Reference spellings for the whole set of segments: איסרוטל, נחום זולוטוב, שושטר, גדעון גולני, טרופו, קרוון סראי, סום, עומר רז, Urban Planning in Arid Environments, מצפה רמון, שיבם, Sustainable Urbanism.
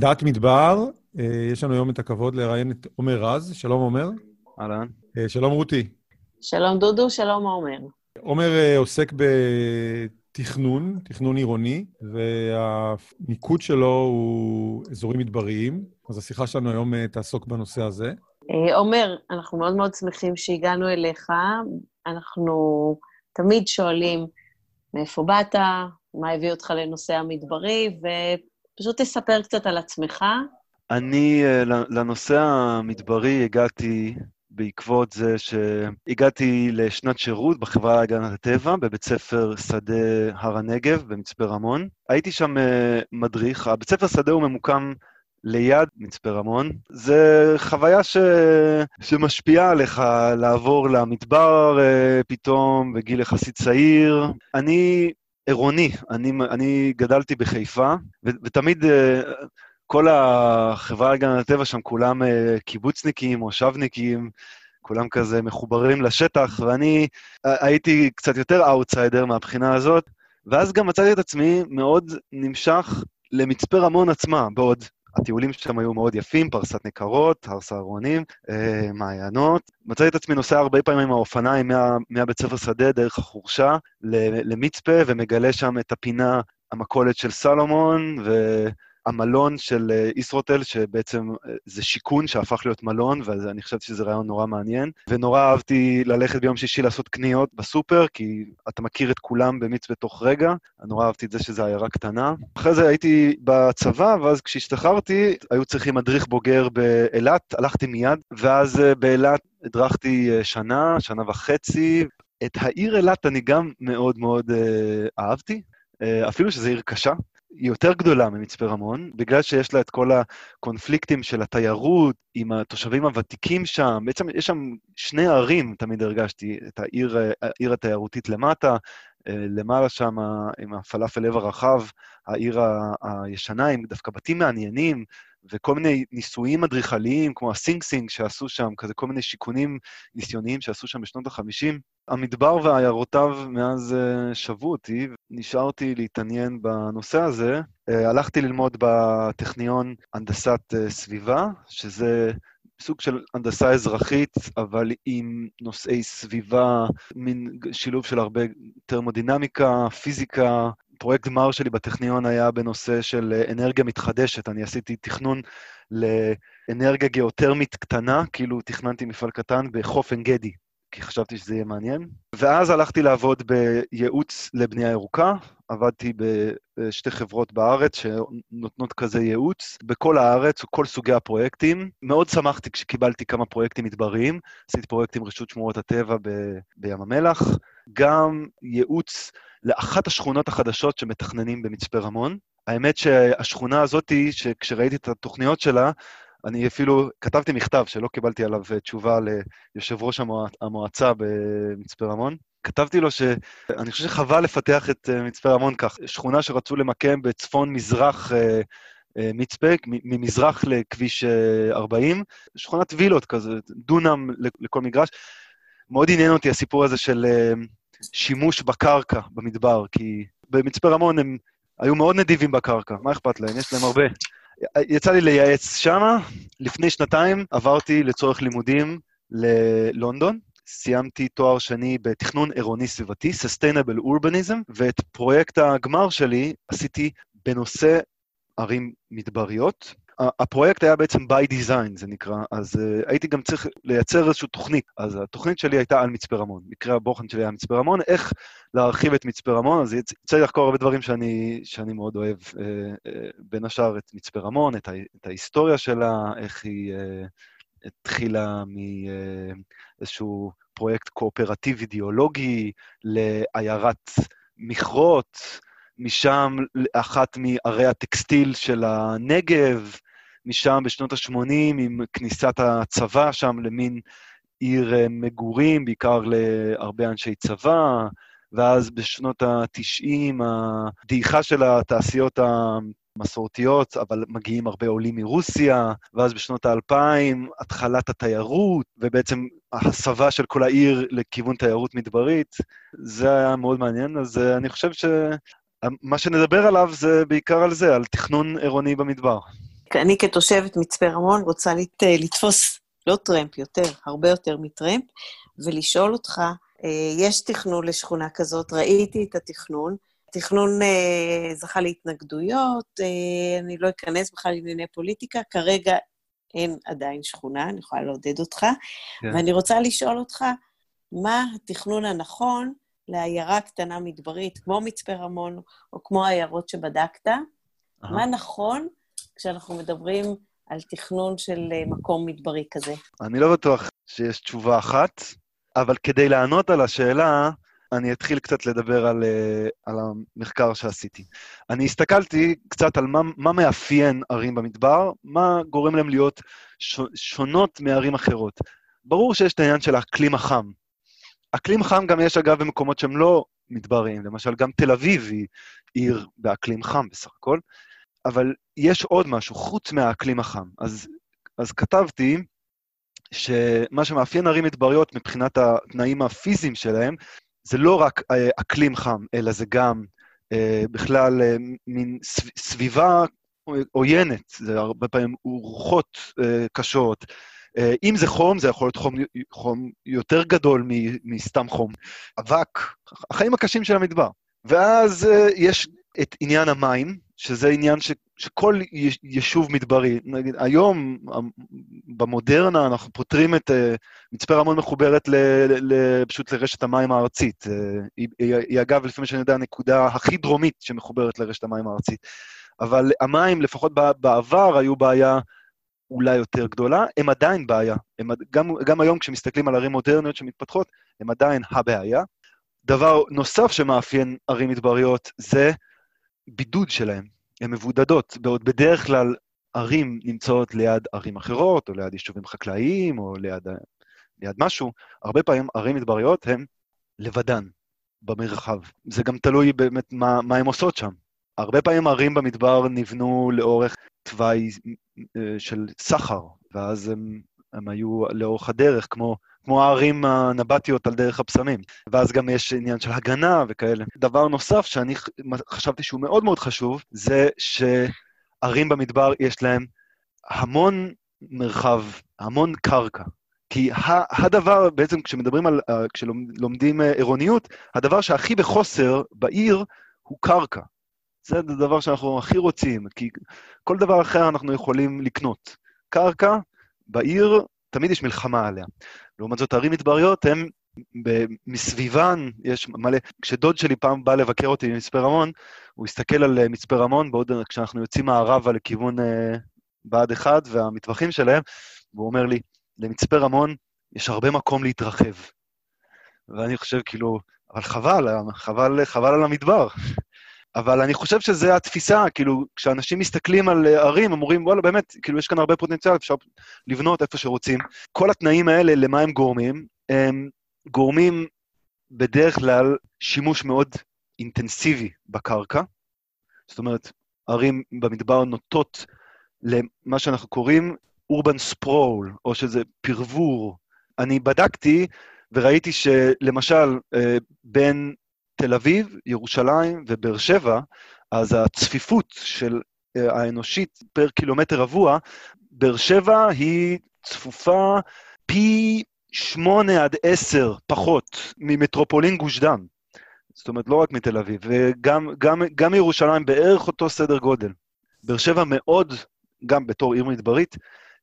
דעת מדבר, יש לנו היום את הכבוד לראיין את עומר רז. שלום עומר. אהלן. שלום רותי. שלום דודו, שלום עומר. עומר עוסק בתכנון, תכנון עירוני, והניקוד שלו הוא אזורים מדבריים, אז השיחה שלנו היום תעסוק בנושא הזה. עומר, אנחנו מאוד מאוד שמחים שהגענו אליך. אנחנו תמיד שואלים מאיפה באת, מה הביא אותך לנושא המדברי, ופשוט תספר קצת על עצמך. אני לנושא המדברי הגעתי בעקבות זה שהגעתי לשנת שירות בחברה להגנת הטבע, בבית ספר שדה הר הנגב במצפה רמון. הייתי שם מדריך, בית ספר שדה הוא ממוקם ליד מצפה רמון. זה חוויה שמשפיעה עליך לעבור למדבר פתאום בגיל יחסית צעיר. אני עירוני, אני גדלתי בחיפה, ותמיד כל החברה להגנת הטבע שם כולם קיבוצניקים או שבניקים, כולם כזה מחוברים לשטח, ואני הייתי קצת יותר אאוטסיידר מהבחינה הזאת, ואז גם מצאתי את עצמי מאוד נמשך למצפה רמון עצמה, בעוד הטיולים שם היו מאוד יפים, פרסת נקרות, הר סהרונים, מעיינות. מצאתי את עצמי נוסע הרבה פעמים עם האופניים מהבית ספר שדה, דרך החורשה, למצפה, ומגלה שם את הפינה, המכולת של סלומון, והמלון של איסרוטל, שבעצם זה שיקון שהפך להיות מלון, ואני חשבתי שזה רעיון נורא מעניין. ונורא אהבתי ללכת ביום שישי לעשות קניות בסופר, כי אתה מכיר את כולם במצפה תוך רגע. נורא אהבתי את זה שזו עיירה קטנה. אחרי זה הייתי בצבא, ואז כשהשתחררתי, היו צריכים מדריך בוגר באילת, הלכתי מיד, ואז באילת הדרכתי שנה וחצי. את העיר אילת אני גם מאוד מאוד אהבתי, אפילו שזו עיר קשה. היא יותר גדולה ממצפה רמון, בגלל שיש לה את כל הקונפליקטים של התיירות, עם התושבים הוותיקים שם, בעצם יש שם שני ערים, תמיד הרגשתי, את העיר התיירותית למטה, למעלה שם עם הפלאפל לב הרחב, העיר הישנה עם דווקא בתים מעניינים, וכל מיני ניסויים אדריכליים, כמו הסינג-סינג שעשו שם, כזה כל מיני שיקונים ניסיוניים שעשו שם בשנות ה-50. המדבר והעיירותיו מאז שבו אותי, נשארתי להתעניין בנושא הזה. הלכתי ללמוד בטכניון הנדסת סביבה, שזה סוג של הנדסה אזרחית, אבל עם נושאי סביבה, מין שילוב של הרבה טרמודינמיקה, פיזיקה. פרויקט גמר שלי בטכניון היה בנושא של אנרגיה מתחדשת, אני עשיתי תכנון לאנרגיה גיאותרמית קטנה, כאילו תכננתי מפעל קטן בחוף עין גדי, כי חשבתי שזה יהיה מעניין. ואז הלכתי לעבוד בייעוץ לבנייה ירוקה, עבדתי בשתי חברות בארץ שנותנות כזה ייעוץ, בכל הארץ וכל סוגי הפרויקטים. מאוד שמחתי כשקיבלתי כמה פרויקטים מדבריים, עשיתי פרויקטים רשות שמורות הטבע בים המלח, גם ייעוץ לאחת השכונות החדשות שמתכננים במצפה רמון. האמת שהשכונה הזאת, שכשראיתי את התוכניות שלה, אני אפילו כתבתי מכתב שלא קיבלתי עליו תשובה ליושב ראש המועצה במצפה רמון. כתבתי לו שאני חושב שחבל לפתח את מצפה רמון כך. שכונה שרצו למקם בצפון מזרח מצפה, ממזרח לכביש 40, שכונת וילות כזה, דונם לכל מגרש. מאוד עניין אותי הסיפור הזה של שימוש בקרקע במדבר, כי במצפה רמון הם היו מאוד נדיבים בקרקע, מה אכפת להם? יש להם הרבה. יצא לי לייעץ שמה, לפני שנתיים עברתי לצורך לימודים ללונדון, סיימתי תואר שני בתכנון עירוני סביבתי, Sustainable Urbanism, ואת פרויקט הגמר שלי עשיתי בנושא ערים מדבריות. הפרויקט היה בעצם by design, זה נקרא, אז הייתי גם צריך לייצר איזושהי תוכנית, אז התוכנית שלי הייתה על מצפה רמון, מקרה הבוחן שלי היה מצפה רמון, איך להרחיב את מצפה רמון, אז צריך לחקור הרבה דברים שאני מאוד אוהב, בין השאר את מצפה רמון, את ההיסטוריה שלה, איך היא התחילה מאיזשהו פרויקט קואופרטיבי אידיאולוגי, לעיירת מכרות, משם אחת מערי הטקסטיל של הנגב, משם בשנות ה-80 עם כניסת הצבא שם למין עיר מגורים, בעיקר להרבה אנשי צבא, ואז בשנות ה-90 הדעיכה של התעשיות המסורתיות, אבל מגיעים הרבה עולים מרוסיה, ואז בשנות ה-2000 התחלת התיירות, ובעצם ההסבה של כל העיר לכיוון תיירות מדברית, זה היה מאוד מעניין, אז אני חושב ש מה שנדבר עליו זה בעיקר על זה, על תכנון עירוני במדבר. אני כתושבת מצפה רמון רוצה לתפוס לא טרמפ יותר, הרבה יותר מטרמפ, ולשאול אותך, יש תכנון לשכונה כזאת, ראיתי את התכנון, התכנון זכה להתנגדויות, אני לא אכנס בכלל לענייני פוליטיקה, כרגע אין עדיין שכונה, אני יכולה לעודד אותך, ואני רוצה לשאול אותך, מה התכנון הנכון לעיירה קטנה מדברית, כמו מצפה רמון, או כמו העיירות שבדקת, מה נכון כשאנחנו מדברים על תכנון של מקום מדברי כזה? אני לא בטוח שיש תשובה אחת, אבל כדי לענות על השאלה, אני אתחיל קצת לדבר על המחקר שעשיתי. אני הסתכלתי קצת על מה מאפיין ערים במדבר, מה גורם להם להיות שונות מערים אחרות. ברור שיש את העניין של האקלים החם. אקלים חם גם יש אגב במקומות שהם לא מדברים, למשל גם תל אביב היא עיר באקלים חם בסך הכל, אבל יש עוד משהו חוץ מהאקלים החם. אז כתבתי שמה שמאפיין ערים מדבריות מבחינת התנאים הפיזיים שלהם, זה לא רק אקלים חם, אלא זה גם בכלל מין סביבה עוינת, זה הרבה פעמים רוחות קשות. אם זה חום, זה יכול להיות חום יותר גדול מסתם חום. אבק, החיים הקשים של המדבר. ואז יש את עניין המים, שזה עניין שכל יישוב מדברי, נגיד, היום במודרנה אנחנו פותרים את, מצפה רמון מחוברת פשוט לרשת המים הארצית. היא אגב, לפעמים שאני יודע, הנקודה הכי דרומית שמחוברת לרשת המים הארצית. אבל המים, לפחות בעבר, היו בעיה אולי יותר גדולה, הם עדיין בעיה. גם היום כשמסתכלים על ערים מודרניות שמתפתחות, הם עדיין הבעיה. דבר נוסף שמאפיין ערים מדבריות זה בידוד שלהם. הן מבודדות, בעוד בדרך כלל ערים נמצאות ליד ערים אחרות, או ליד יישובים חקלאיים, או ליד משהו. הרבה פעמים ערים מדבריות הן לבדן במרחב. זה גם תלוי באמת מה הן עושות שם. הרבה פעמים ערים במדבר נבנו לאורך תוואי של סחר, ואז הם היו לאורך הדרך, כמו הערים הנבטיות על דרך הפסמים. ואז גם יש עניין של הגנה וכאלה. דבר נוסף שאני חשבתי שהוא מאוד מאוד חשוב, זה שערים במדבר יש להם המון מרחב, המון קרקע. כי הדבר, בעצם כשמדברים על, כשלומדים עירוניות, הדבר שהכי בחוסר בעיר הוא קרקע. זה הדבר שאנחנו הכי רוצים, כי כל דבר אחר אנחנו יכולים לקנות. קרקע בעיר, תמיד יש מלחמה עליה. לעומת זאת, ערים מדבריות, הם מסביבן, יש מלא, כשדוד שלי פעם בא לבקר אותי במצפה רמון, הוא הסתכל על מצפה רמון, בעוד כשאנחנו יוצאים מערבה לכיוון בעד אחד, והמטווחים שלהם, והוא אומר לי, למצפה רמון יש הרבה מקום להתרחב. ואני חושב כאילו, אבל חבל על המדבר. אבל אני חושב שזה התפיסה, כאילו, כשאנשים מסתכלים על ערים, אמורים, וואלה, באמת, כאילו, יש כאן הרבה פוטנציאל, אפשר לבנות איפה שרוצים. כל התנאים האלה, למה הם גורמים? הם גורמים בדרך כלל שימוש מאוד אינטנסיבי בקרקע. זאת אומרת, ערים במדבר נוטות למה שאנחנו קוראים urban sprawl, או שזה פרבור. אני בדקתי וראיתי שלמשל, בין תל אביב, ירושלים ובאר שבע, אז הצפיפות של האנושית פר קילומטר רבוע, באר שבע היא צפופה פי 8-10 פחות ממטרופולין גוש דן. זאת אומרת, לא רק מתל אביב, וגם גם ירושלים בערך אותו סדר גודל. באר שבע מאוד, גם בתור עיר מדברית,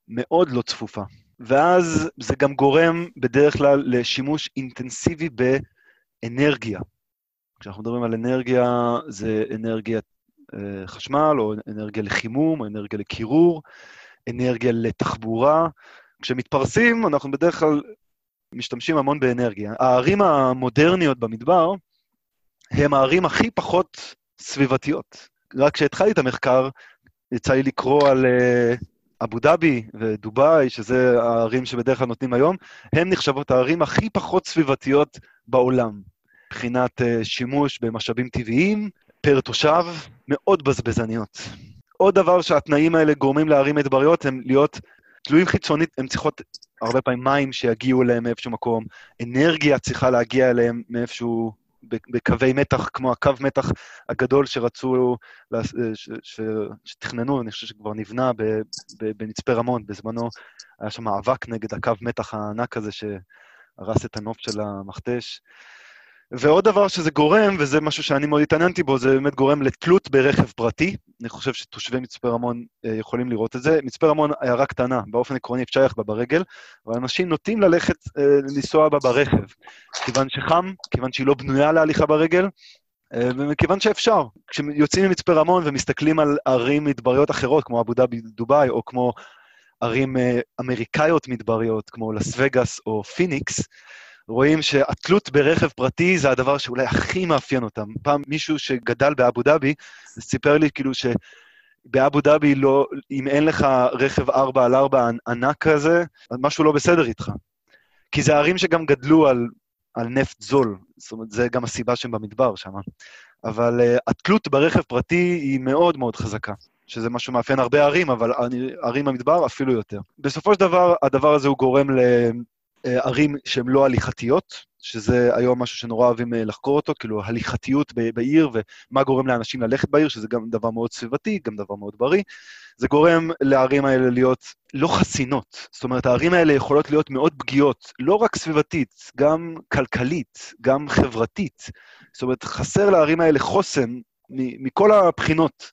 מאוד לא צפופה. ואז זה גם גורם בדרך כלל לשימוש אינטנסיבי באנרגיה. כשאנחנו מדברים על אנרגיה, זה אנרגיה חשמל, או אנרגיה לחימום, או אנרגיה לקירור, אנרגיה לתחבורה. כשמתפרסים, אנחנו בדרך כלל משתמשים המון באנרגיה. הערים המודרניות במדבר, הם הערים הכי פחות סביבתיות. רק כשהתחלתי את המחקר, יצא לי לקרוא על אבו דאבי ודובאי, שזה הערים שבדרך כלל נותנים היום, הם נחשבות הערים הכי פחות סביבתיות בעולם. מבחינת שימוש במשאבים טבעיים, פר תושב, מאוד בזבזניות. עוד דבר שהתנאים האלה גורמים לערים מדבריות, הם להיות תלויים חיצונית, הם צריכות הרבה פעמים מים שיגיעו אליהם מאיפשהו מקום, אנרגיה צריכה להגיע אליהם מאיפשהו בקווי מתח, כמו הקו מתח הגדול שרצו, שתכננו, אני חושב שכבר נבנה במצפה רמון, בזמנו היה שם מאבק נגד הקו מתח הענק הזה שהרס את הנוף של המכתש. ועוד דבר שזה גורם, וזה משהו שאני מאוד התעניינתי בו, זה באמת גורם לתלות ברכב פרטי. אני חושב שתושבי מצפה רמון יכולים לראות את זה. מצפה רמון עיירה קטנה, באופן עקרוני אפשר ללכת בה ברגל, אבל אנשים נוטים ללכת לנסוע בה ברכב, כיוון שחם, כיוון שהיא לא בנויה להליכה ברגל, ומכיוון שאפשר. כשיוצאים ממצפה רמון ומסתכלים על ערים מדבריות אחרות, כמו אבו דאבי דובאי, או כמו ערים אמריקאיות מדבריות, כמו לס וגאס או פיניקס, רואים שהתלות ברכב פרטי זה הדבר שאולי הכי מאפיין אותם. פעם מישהו שגדל באבו דאבי, סיפר לי כאילו שבאבו דאבי לא, אם אין לך רכב 4x4 ענק כזה, משהו לא בסדר איתך. כי זה ערים שגם גדלו על נפט זול, זאת אומרת, זה גם הסיבה שהם במדבר שם. אבל התלות ברכב פרטי היא מאוד מאוד חזקה. שזה משהו מאפיין הרבה ערים, אבל ערים במדבר אפילו יותר. בסופו של דבר, הדבר הזה הוא גורם ערים שהן לא הליכתיות, שזה היום משהו שנורא אוהבים לחקור אותו, כאילו הליכתיות בעיר, ומה גורם לאנשים ללכת בעיר, שזה גם דבר מאוד סביבתי, גם דבר מאוד בריא, זה גורם לערים האלה להיות לא חסינות, זאת אומרת, הערים האלה יכולות להיות מאוד פגיעות, לא רק סביבתית, גם כלכלית, גם חברתית, זאת אומרת, חסר לערים האלה חוסן, מכל הבחינות,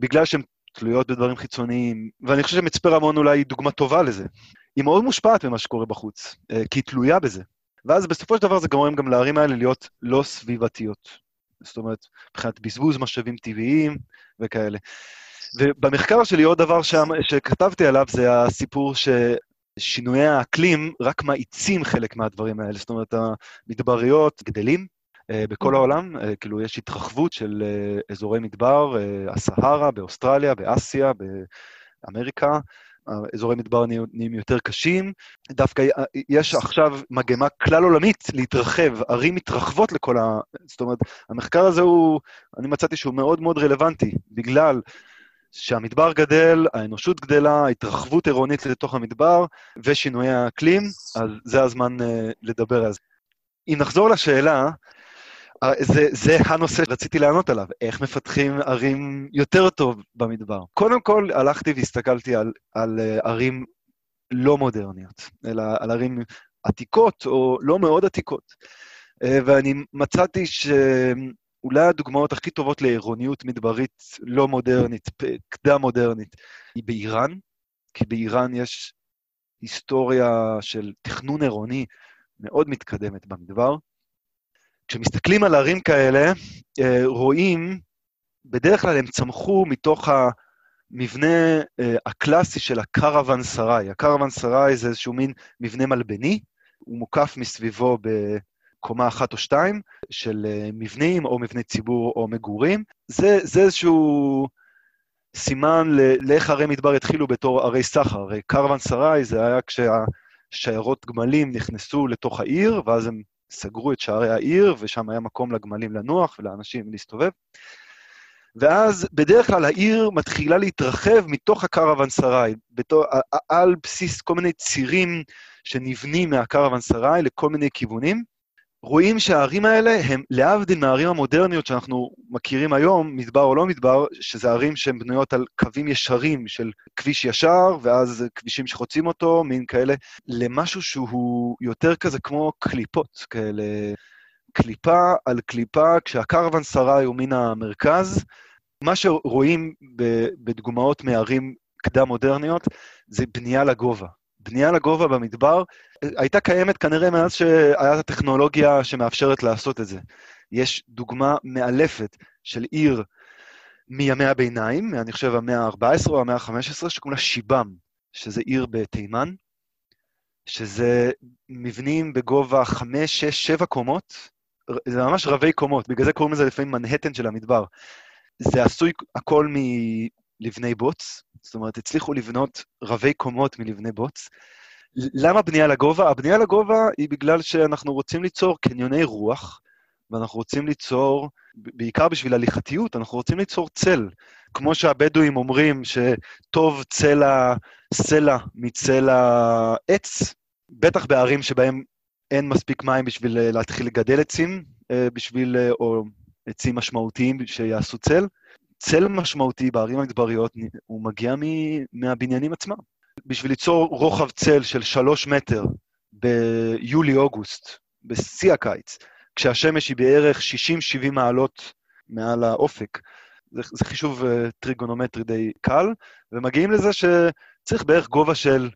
בגלל שהן תלויות בדברים חיצוניים, ואני חושב שמצפה רמון אולי היא דוגמה טובה לזה, היא מאוד מושפעת ממה שקורה בחוץ, כי היא תלויה בזה. ואז בסופו של דבר זה גורם גם לערים האלה להיות לא סביבתיות. זאת אומרת, מבחינת בזבוז משאבים טבעיים וכאלה. ובמחקר שלי עוד דבר שכתבתי עליו, זה הסיפור ששינויי האקלים רק מאיצים חלק מהדברים האלה. זאת אומרת, המדבריות גדלים בכל העולם, כאילו יש התרחבות של אזורי מדבר, הסהרה, באוסטרליה, באסיה, באמריקה, אזורי מדבר נהיים יותר קשים, דווקא יש עכשיו מגמה כלל עולמית להתרחב, ערים מתרחבות לכל זאת אומרת, המחקר הזה הוא, אני מצאתי שהוא מאוד מאוד רלוונטי, בגלל שהמדבר גדל, האנושות גדלה, התרחבות עירונית לתוך המדבר, ושינויי האקלים, אז זה הזמן לדבר על זה. אם נחזור לשאלה, זה הנושא שרציתי לענות עליו, איך מפתחים ערים יותר טוב במדבר. קודם כל הלכתי והסתכלתי על ערים לא מודרניות, אלא על ערים עתיקות או לא מאוד עתיקות. ואני מצאתי שאולי הדוגמאות הכי טובות לעירוניות מדברית לא מודרנית, קדם מודרנית, היא באיראן, כי באיראן יש היסטוריה של תכנון עירוני מאוד מתקדמת במדבר. כשמסתכלים על ערים כאלה, רואים, בדרך כלל הם צמחו מתוך המבנה הקלאסי של הקרוון סראי. הקרוון סראי זה איזשהו מין מבנה מלבני, הוא מוקף מסביבו בקומה 1 או 2 של מבנים או מבני ציבור או מגורים. זה איזשהו סימן לאיך ערי מדבר התחילו בתור ערי סחר. הרי קרוון סראי זה היה כשהשיירות גמלים נכנסו לתוך העיר, ואז הם סגרו את שערי העיר, ושם היה מקום לגמלים לנוח ולאנשים להסתובב. ואז בדרך כלל העיר מתחילה להתרחב מתוך הקרוונסראי, על בסיס כל מיני צירים שנבנים מהקרוונסראי לכל מיני כיוונים. רואים שהערים האלה הם להבדיל מהערים המודרניות שאנחנו מכירים היום, מדבר או לא מדבר, שזה ערים שהן בנויות על קווים ישרים של כביש ישר, ואז כבישים שחוצים אותו, מין כאלה, למשהו שהוא יותר כזה כמו קליפות, כאלה קליפה על קליפה, כשהקרוון סראי הוא מן המרכז. מה שרואים בדוגמאות מערים קדם מודרניות זה בנייה לגובה. בנייה לגובה במדבר הייתה קיימת כנראה מאז שהיה הטכנולוגיה שמאפשרת לעשות את זה. יש דוגמה מאלפת של עיר מימי הביניים, אני חושב המאה ה-14 או המאה ה-15, שקוראים לה שיבם, שזה עיר בתימן, שזה מבנים בגובה 5, 6, 7 קומות, זה ממש רבי קומות, בגלל זה קוראים לזה לפעמים מנהטן של המדבר. זה עשוי הכל מלבני בוץ, זאת אומרת, הצליחו לבנות רבי קומות מלבני בוץ. למה בנייה לגובה? הבנייה לגובה היא בגלל שאנחנו רוצים ליצור קניוני רוח, ואנחנו רוצים ליצור, בעיקר בשביל הליכתיות, אנחנו רוצים ליצור צל. כמו שהבדואים אומרים שטוב צלע סלע מצלע עץ, בטח בערים שבהם אין מספיק מים בשביל להתחיל לגדל עצים, בשביל, או עצים משמעותיים שיעשו צל. צל משמעותי בערים המדבריות, הוא מגיע מהבניינים עצמם. בשביל ליצור רוחב צל של 3 מטר ביולי-אוגוסט, בשיא הקיץ, כשהשמש היא בערך 60-70 מעלות מעל האופק, זה חישוב טריגונומטרי די קל, ומגיעים לזה שצריך בערך גובה של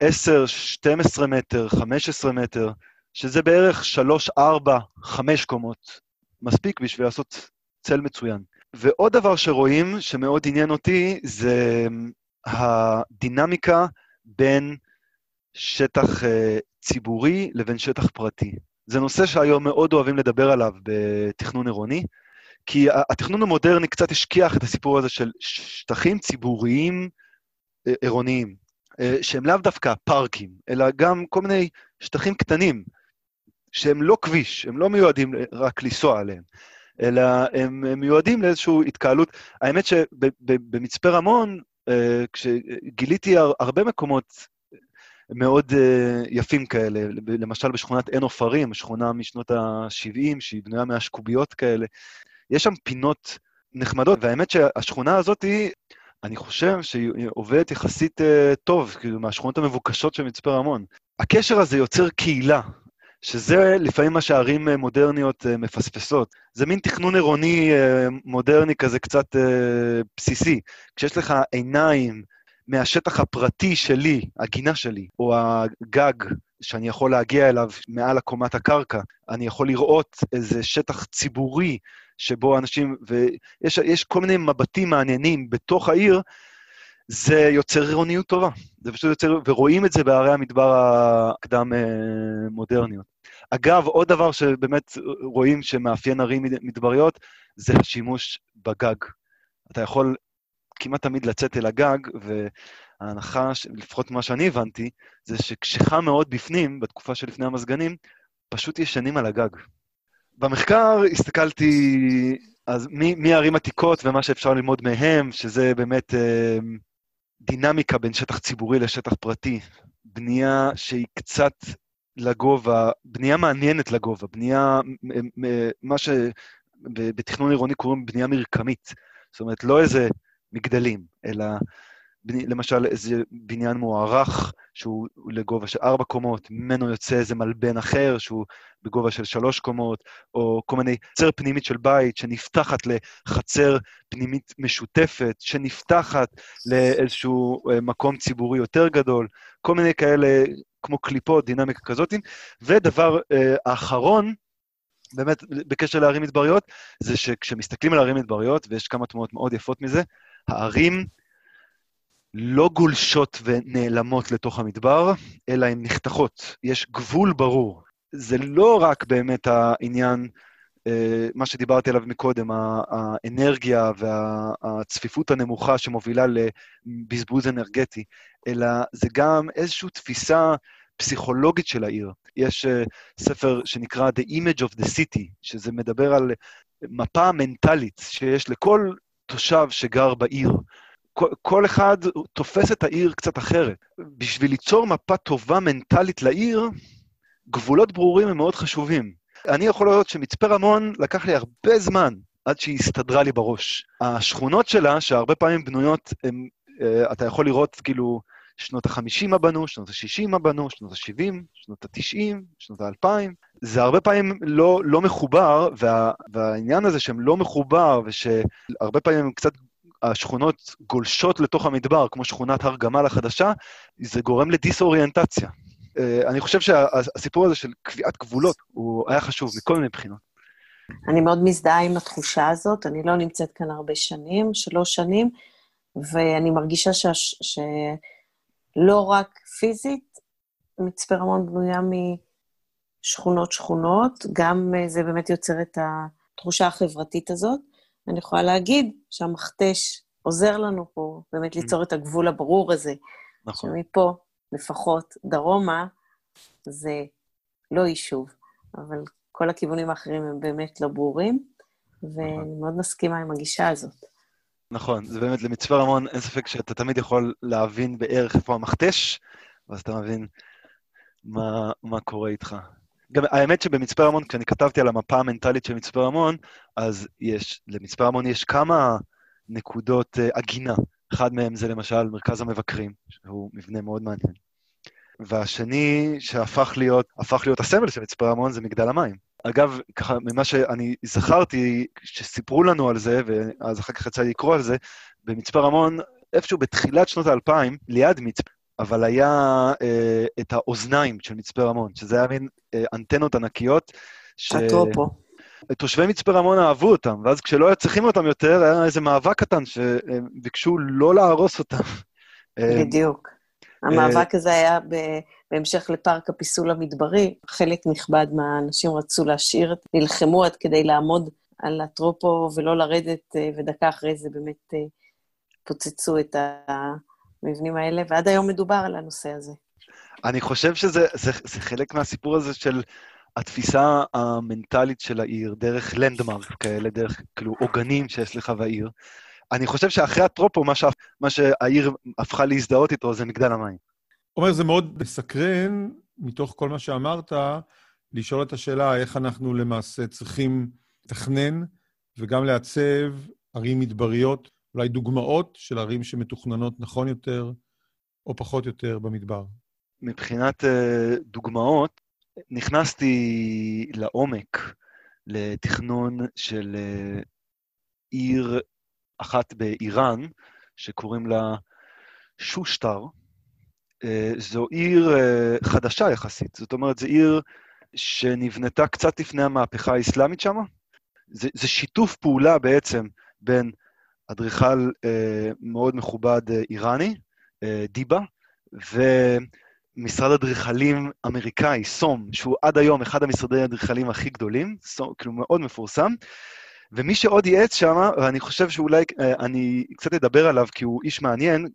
10, 12 מטר, 15 מטר, שזה בערך 3, 4, 5 קומות. מספיק בשביל לעשות צל מצוין. ועוד דבר שרואים, שמאוד עניין אותי, זה הדינמיקה בין שטח ציבורי לבין שטח פרטי. זה נושא שהיום מאוד אוהבים לדבר עליו בתכנון עירוני, כי התכנון המודרני קצת השכיח את הסיפור הזה של שטחים ציבוריים עירוניים, שהם לאו דווקא פארקים, אלא גם כל מיני שטחים קטנים, שהם לא כביש, הם לא מיועדים רק לנסוע עליהם, אלא הם מיועדים לאיזושהי התקהלות. האמת שבמצפה רמון, כשגיליתי הרבה מקומות, מאוד יפים כאלה, למשל בשכונת אין אופרים, שכונה משנות ה-70, שהיא בנויה מהשקוביות כאלה, יש שם פינות נחמדות, והאמת שהשכונה הזאת היא, אני חושב שהיא עובדת יחסית טוב, כאילו מהשכונות המבוקשות של מצפה רמון. הקשר הזה יוצר קהילה, שזה לפעמים מה שערים מודרניות מפספסות. זה מין תכנון עירוני מודרני כזה קצת בסיסי, כשיש לך עיניים, מהשטח הפרטי שלי, הגינה שלי, או הגג שאני יכול להגיע אליו מעל הקומת הקרקע, אני יכול לראות איזה שטח ציבורי שבו אנשים, ויש כל מיני מבטים מעניינים בתוך העיר, זה יוצר עירוניות טובה. זה פשוט יוצר, ורואים את זה בערי המדבר הקדם מודרניות. אגב, עוד דבר שבאמת רואים שמאפיין ערים מדבריות, זה השימוש בגג. אתה יכול כמעט תמיד לצאת אל הגג, וההנחה, לפחות מה שאני הבנתי, זה שכשחם מאוד בפנים, בתקופה שלפני המזגנים, פשוט ישנים על הגג. במחקר הסתכלתי אז מהערים עתיקות, ומה שאפשר ללמוד מהם, שזה באמת דינמיקה בין שטח ציבורי לשטח פרטי, בנייה שהיא קצת לגובה, בנייה מעניינת לגובה, בנייה, מה שבתכנון עירוני קוראים בנייה מרקמית, זאת אומרת, לא איזה מגדלים, אלא למשל איזה בניין מוערך שהוא לגובה של 4 קומות, ממנו יוצא איזה מלבן אחר שהוא בגובה של 3 קומות, או כל מיני חצר פנימית של בית שנפתחת לחצר פנימית משותפת, שנפתחת לאיזשהו מקום ציבורי יותר גדול, כל מיני כאלה כמו קליפות, דינמיקה כזאת. ודבר האחרון, באמת בקשר לערים מדבריות, זה שכשמסתכלים על ערים מדבריות, ויש כמה תמונות מאוד יפות מזה, הערים לא גולשות ונעלמות לתוך המדבר, אלא הן נחתכות. יש גבול ברור. זה לא רק באמת העניין, מה שדיברתי עליו מקודם, האנרגיה והצפיפות הנמוכה שמובילה לבזבוז אנרגטי, אלא זה גם איזושהי תפיסה פסיכולוגית של העיר. יש ספר שנקרא The Image of the City, שזה מדבר על מפה מנטלית שיש לכל תושב שגר בעיר. כל אחד תופס את העיר קצת אחרת. בשביל ליצור מפה טובה מנטלית לעיר, גבולות ברורים הם מאוד חשובים. אני יכול לראות שמצפה רמון לקח לי הרבה זמן עד שהיא הסתדרה לי בראש. השכונות שלה, שהרבה פעמים בנויות, אתה יכול לראות כאילו, שנות ה-50 מה בנו, שנות ה-60 מה בנו, שנות ה-70, שנות ה-90, שנות ה-2000. זה הרבה פעמים לא מחובר, והעניין הזה שהם לא מחובר, ושהרבה פעמים קצת השכונות גולשות לתוך המדבר, כמו שכונת הר גמל החדשה, זה גורם לדיסאוריינטציה. אני חושב שהסיפור הזה של קביעת גבולות, הוא היה חשוב מכל מיני בחינות. אני מאוד מזדהה עם התחושה הזאת, אני לא נמצאת כאן הרבה שנים, 3 שנים, ואני מרגישה לא רק פיזית, מצפה רמון בנויה משכונות, גם זה באמת יוצר את התחושה החברתית הזאת. אני יכולה להגיד שהמכתש עוזר לנו פה, באמת ליצור את הגבול הברור הזה. נכון. שמפה, לפחות דרומה, זה לא יישוב, אבל כל הכיוונים האחרים הם באמת לא ברורים, ואני מאוד מסכימה עם הגישה הזאת. נכון, זה באמת למצפה רמון, אין ספק שאתה תמיד יכול להבין בערך איפה המכתש, ואז אתה מבין מה קורה איתך. גם האמת שבמצפה רמון, כשאני כתבתי על המפה המנטלית של מצפה רמון, אז למצפה רמון יש כמה נקודות עגינה. אחד מהם זה למשל מרכז המבקרים, שהוא מבנה מאוד מעניין. והשני שהפך להיות הסמל של מצפה רמון זה מגדל המים. אגב, ככה, ממה שאני זכרתי, שסיפרו לנו על זה, ואז אחר כך יצא לקרוא על זה, במצפה רמון, איפשהו בתחילת שנות ה-2000, ליד מצפה, אבל היה את האוזניים של מצפה רמון, שזה היה מין אנטנות ענקיות, הטרופו. תושבי מצפה רמון אהבו אותם, ואז כשלא היה צריכים אותם יותר, היה איזה מאבק קטן, שביקשו לא להרוס אותם. בדיוק. המאבק הזה היה בהמשך לפארק הפיסול המדברי, חלק נכבד מהאנשים רצו להשאיר, נלחמו עד כדי לעמוד על הטרופו ולא לרדת, ודקה אחרי זה באמת פוצצו את המבנים האלה, ועד היום מדובר על הנושא הזה. אני חושב שזה חלק מהסיפור הזה של התפיסה המנטלית של העיר, דרך לנדמרק כאלה, דרך כאילו עוגנים שיש לך בעיר. אני חושב שאחרי הטרופו, מה שהעיר הפכה להזדהות איתו, זה מגדל המים. עומר, זה מאוד מסקרן, מתוך כל מה שאמרת, לשאול את השאלה איך אנחנו למעשה צריכים לתכנן, וגם לעצב ערים מדבריות, אולי דוגמאות של ערים שמתוכננות נכון יותר, או פחות יותר במדבר. מבחינת דוגמאות, נכנסתי לעומק לתכנון של עיר אחת באיראן, שקוראים לה שושטר. זו עיר חדשה יחסית, זאת אומרת, זו עיר שנבנתה קצת לפני המהפכה האסלאמית שם. זה שיתוף פעולה בעצם בין אדריכל מאוד מכובד איראני, דיבה, ומשרד אדריכלים אמריקאי, סום, שהוא עד היום אחד המשרדי האדריכלים הכי גדולים, סום, כאילו מאוד מפורסם, ומי שעוד ייעץ שם, ואני חושב שאולי אני קצת אדבר עליו, כי הוא איש מעניין,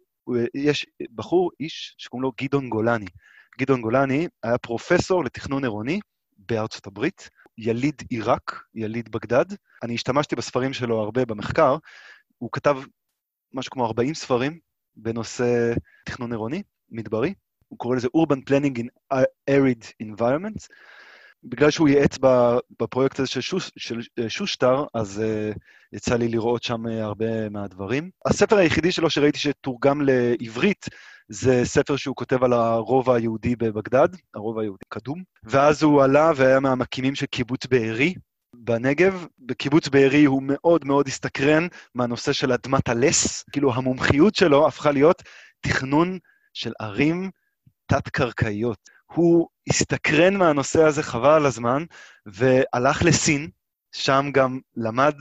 יש בחור, איש שקוראים לו גדעון גולני. גדעון גולני היה פרופסור לתכנון עירוני בארצות הברית, יליד עיראק, יליד בגדד. אני השתמשתי בספרים שלו הרבה במחקר, הוא כתב משהו כמו 40 ספרים בנושא תכנון עירוני, מדברי, הוא קורא לזה Urban Planning in Arid Environments, בגלל שהוא ייעץ בפרויקט הזה של שושטר, אז יצא לי לראות שם הרבה מהדברים. הספר היחידי שלו שראיתי שתורגם לעברית, זה ספר שהוא כותב על הרובע היהודי בבגדד, הרובע היהודי קדום, ואז הוא עלה והיה מהמקימים של קיבוץ בארי בנגב. בקיבוץ בארי הוא מאוד מאוד הסתקרן מהנושא של אדמת הלס, כאילו המומחיות שלו הפכה להיות תכנון של ערים תת-קרקעיות. הוא הסתקרן מהנושא הזה חבל על הזמן, והלך לסין, שם גם למד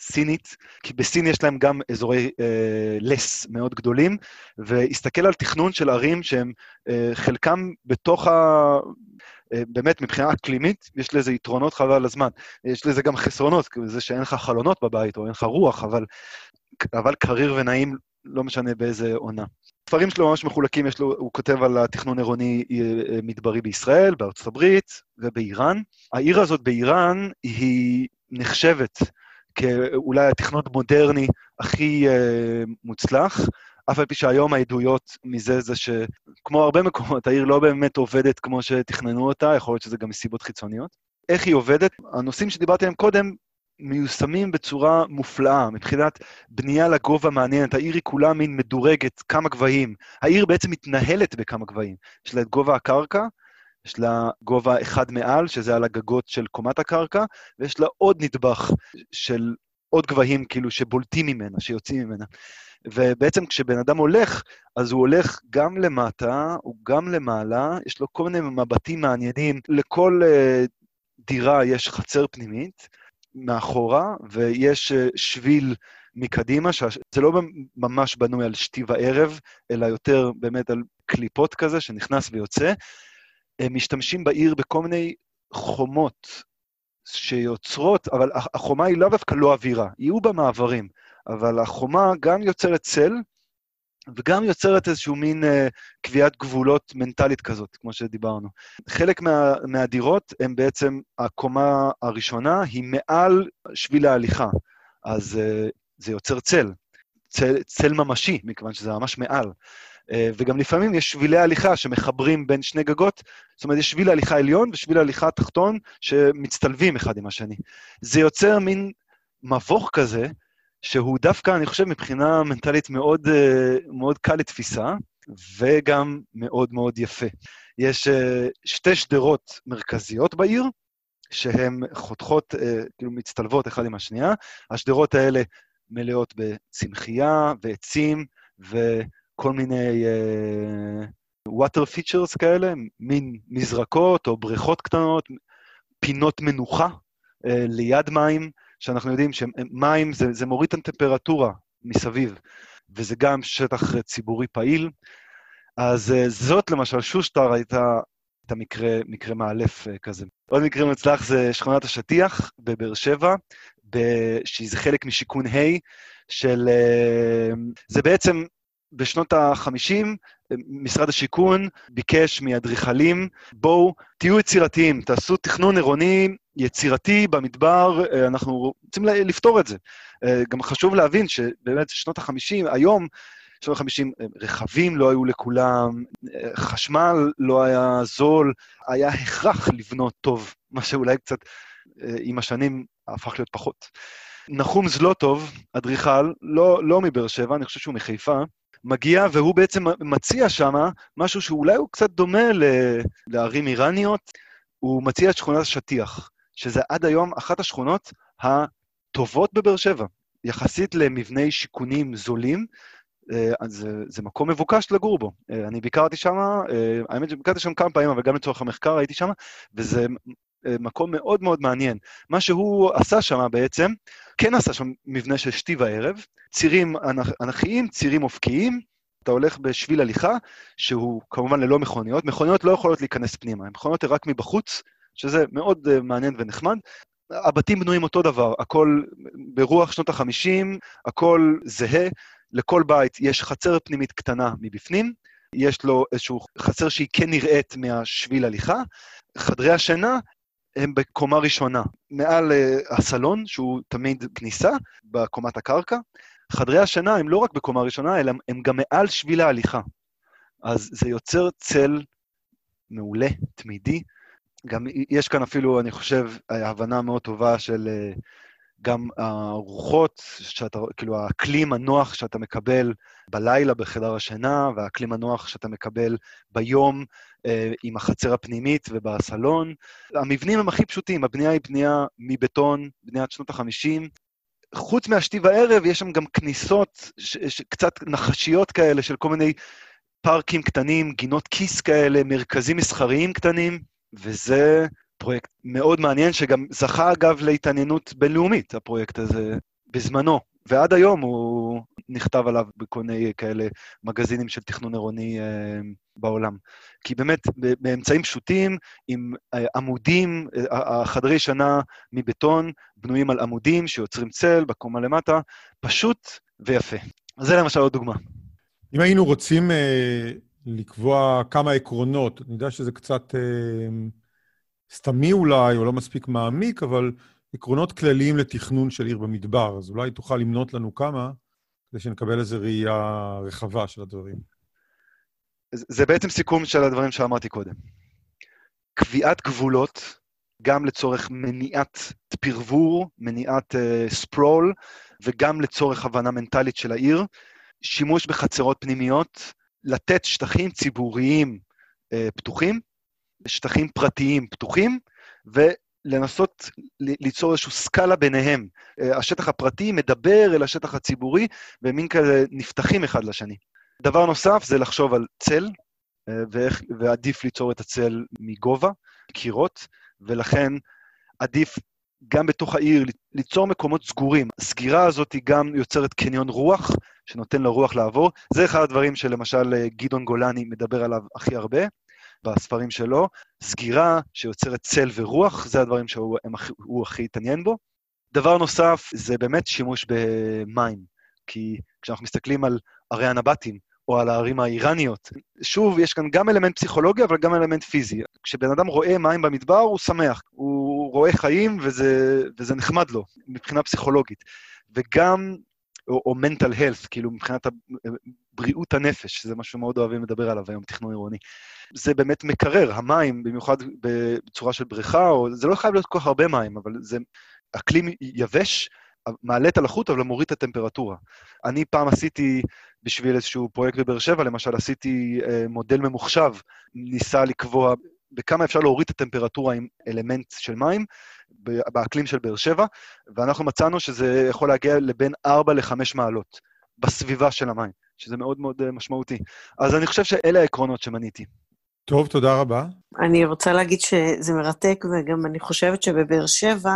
סינית, כי בסין יש להם גם אזורי לס מאוד גדולים, והסתכל על תכנון של ערים שהם חלקם בתוך באמת מבחינה אקלימית, יש לזה יתרונות חבל על הזמן, יש לזה גם חסרונות, זה שאין לך חלונות בבית או אין לך רוח, אבל קריר ונעים לא משנה באיזה עונה. הספרים שלו ממש מחולקים, הוא כותב על התכנון עירוני מדברי בישראל, בארצות הברית ובאיראן. העיר הזאת באיראן היא נחשבת כאולי התכנון מודרני הכי מוצלח, אף על פי שהיום העדויות מזה זה שכמו הרבה מקומות, העיר לא באמת עובדת כמו שתכננו אותה, יכול להיות שזה גם מסיבות חיצוניות. איך היא עובדת? הנושאים שדיברתי עליהם קודם, מיושמים בצורה מופלאה, מבחינת בנייה לגובה מעניינת, העיר היא כולה מין מדורגת כמה גבהים, העיר בעצם מתנהלת בכמה גבהים, יש לה את גובה הקרקע, יש לה גובה אחד מעל, שזה על הגגות של קומת הקרקע, ויש לה עוד נדבך של עוד גבהים כאילו שבולטים ממנה, שיוצאים ממנה, ובעצם כשבן אדם הולך, אז הוא הולך גם למטה, הוא גם למעלה, יש לו כל מיני מבטים מעניינים, לכל דירה יש חצר פנימית, מאחורה, ויש שביל מקדימה, זה לא ממש בנוי על שתי וערב, אלא יותר באמת על קליפות כזה, שנכנס ויוצא. הם משתמשים בעיר בכל מיני חומות שיוצרות, אבל החומה היא לא דווקא לא אווירה, יהיו בה מעברים, אבל החומה גם יוצרת צל, וגם יוצרת איזשהו מין קביעת גבולות מנטלית כזאת, כמו שדיברנו. חלק מהדירות הם בעצם, הקומה הראשונה היא מעל שביל ההליכה, אז זה יוצר צל ממשי, מכיוון שזה ממש מעל. וגם לפעמים יש שבילי הליכה שמחברים בין שני גגות, זאת אומרת, יש שביל הליכה עליון ושביל הליכה תחתון שמצטלבים אחד עם השני. זה יוצר מין מבוך כזה, שהוא דווקא, אני חושב, מבחינה מנטלית מאוד, מאוד קל לתפיסה, וגם מאוד מאוד יפה. יש שתי שדרות מרכזיות בעיר, שהן חותכות, כאילו מצטלבות אחד עם השנייה. השדרות האלה מלאות בצמחייה ועצים וכל מיני water features כאלה, מין מזרקות או בריכות קטנות, פינות מנוחה ליד מים, שאנחנו יודעים שמים זה מוריד את הטמפרטורה מסביב, וזה גם שטח ציבורי פעיל. אז זאת למשל, שושטר הייתה את המקרה מאלף כזה. עוד מקרה מצלח זה שכונת השטיח בבאר שבע, שהיא חלק משיקון ה' של... זה בעצם בשנות ה-50, משרד השיקון ביקש מאדריכלים, בואו תהיו יצירתיים, תעשו תכנון עירוני יצירתי במדבר, אנחנו רוצים לפתור את זה. גם חשוב להבין שבאמת שנות ה-50, היום, שנות ה-50 רכבים לא היו לכולם, חשמל לא היה זול, היה הכרח לבנות טוב, מה שאולי קצת עם השנים הפך להיות פחות. נחום זולוטוב, אדריכל, לא מבאר שבע, אני חושב שהוא מחיפה, מגיע והוא בעצם מציע שם משהו שאולי הוא קצת דומה לערים איראניות, הוא מציע את שכונת השטיח, שזה עד היום אחת השכונות הטובות בבאר שבע, יחסית למבני שיכונים זולים, זה מקום מבוקש לגור בו. אני ביקרתי שם, האמת שביקרתי שם כמה פעמים, אבל גם לצורך המחקר הייתי שם, וזה מקום מאוד מאוד מעניין. מה שהוא עשה שם בעצם, כן עשה שם מבנה של שתי וערב, צירים אנכיים, צירים אופקיים, אתה הולך בשביל הליכה, שהוא כמובן ללא מכוניות, מכוניות לא יכולות להיכנס פנימה, מכוניות רק מבחוץ, שזה מאוד מעניין ונחמד, הבתים בנויים אותו דבר, הכל ברוח שנות ה-50, הכל זהה, לכל בית יש חצר פנימית קטנה מבפנים, יש לו איזשהו חצר שהיא כן נראית מהשביל הליכה, חדרי השינה הם בקומה ראשונה, מעל הסלון, שהוא תמיד כניסה, בקומת הקרקע, חדרי השינה הם לא רק בקומה ראשונה, אלא הם גם מעל שביל ההליכה. אז זה יוצר צל מעולה, תמידי. גם יש כאן אפילו, אני חושב, הבנה מאוד טובה של גם הרוחות, כאילו האקלים הנוח שאתה מקבל בלילה בחדר השינה, והאקלים הנוח שאתה מקבל ביום עם החצר הפנימית ובסלון. המבנים הם הכי פשוטים, הבנייה היא בנייה מבטון, בניית שנות ה-50. חוץ מהשתי וערב, יש שם גם כניסות קצת נחשיות כאלה, של כל מיני פארקים קטנים, גינות כיס כאלה, מרכזים מסחריים קטנים, וזה פרויקט מאוד מעניין, שגם זכה אגב להתעניינות בינלאומית, הפרויקט הזה, בזמנו. ועד היום הוא נכתב עליו בכל מיני כאלה מגזינים של תכנון עירוני בעולם. כי באמת, באמצעים פשוטים, עם עמודים, החדרי שנה מבטון, בנויים על עמודים שיוצרים צל, בקומה למטה, פשוט ויפה. אז זה למשל עוד דוגמה. אם היינו רוצים לקבוע כמה עקרונות, אני יודע שזה קצת סתמי אולי, או לא מספיק מעמיק, אבל עקרונות כלליים לתכנון של עיר במדבר, אז אולי תוכל למנות לנו כמה, כדי שנקבל איזו ראייה רחבה של הדברים. זה בעצם סיכום של הדברים שאמרתי קודם. קביעת גבולות, גם לצורך מניעת פרבור, מניעת ספרול, וגם לצורך הבנה מנטלית של העיר, שימוש בחצרות פנימיות, לתת שטחים ציבוריים פתוחים, שטחים פרטיים פתוחים, ולנסות ליצור איזשהו סקאלה ביניהם. השטח הפרטי מדבר אל השטח הציבורי, ומין כזה נפתחים אחד לשני. דבר נוסף זה לחשוב על צל, ועדיף ליצור את הצל מגובה, קירות, ולכן עדיף גם בתוך העיר ליצור מקומות סגורים. הסגירה הזאת היא גם יוצרת קניון רוח, שנותן לרוח לעבור. זה אחד הדברים שלמשל גדעון גולני מדבר עליו הכי הרבה, בספרים שלו, סגירה שיוצרת צל ורוח, זה הדברים שהוא הכי התעניין בו. דבר נוסף, זה באמת שימוש במים, כי כשאנחנו מסתכלים על ערי הנבטים, או על הערים האיראניות, שוב, יש כאן גם אלמנט פסיכולוגי, אבל גם אלמנט פיזי. כשבן אדם רואה מים במדבר, הוא שמח, הוא רואה חיים, וזה נחמד לו, מבחינה פסיכולוגית. וגם או mental health, כאילו מבחינת בריאות הנפש, שזה משהו מאוד אוהבים לדבר עליו היום, תכנון עירוני. זה באמת מקרר, המים, במיוחד בצורה של בריכה, או, זה לא חייב להיות כל כך הרבה מים, אבל זה אקלים יבש, מעלה את הלחות, אבל מוריד את הטמפרטורה. אני פעם עשיתי, בשביל איזשהו פרויקט בבאר שבע, למשל עשיתי מודל ממוחשב, ניסה לקבוע בכמה אפשר להוריד את הטמפרטורה עם אלמנט של מים, באקלים של באר שבע, ואנחנו מצאנו שזה יכול להגיע לבין 4-5 מעלות, בסביבה של המים, שזה מאוד מאוד משמעותי. אז אני חושב שאלה העקרונות שמניתי. טוב, תודה רבה. אני רוצה להגיד שזה מרתק, וגם אני חושבת שבבאר שבע,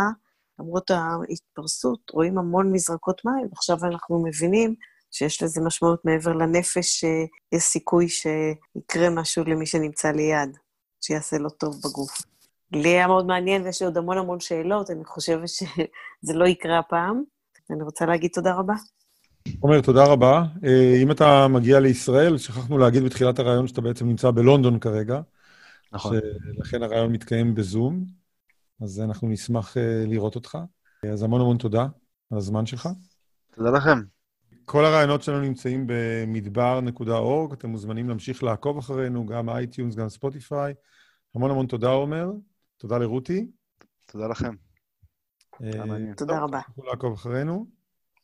למרות ההתפרסות, רואים המון מזרקות מים, עכשיו אנחנו מבינים שיש לזה משמעות מעבר לנפש, שיש סיכוי שיקרה משהו למי שנמצא ליד, שיעשה לו טוב בגוף. לי היה מאוד מעניין, ויש לי עוד המון המון שאלות, אני חושבת שזה לא יקרה הפעם. אני רוצה להגיד תודה רבה. עומר, תודה רבה. אם אתה מגיע לישראל, שכחנו להגיד בתחילת הרעיון שאתה בעצם נמצא בלונדון כרגע. נכון. לכן הרעיון מתקיים בזום, אז אנחנו נשמח לראות אותך. אז המון המון תודה על הזמן שלך. תודה לכם. כל הרעיונות שלנו נמצאים במדבר.org, אתם מוזמנים להמשיך לעקוב אחרינו, גם אייטיונס, גם ספוטיפיי. המון המון תודה, עומר. תודה לרותי. תודה לכם. תודה רבה. תודה לעקוב אחרינו.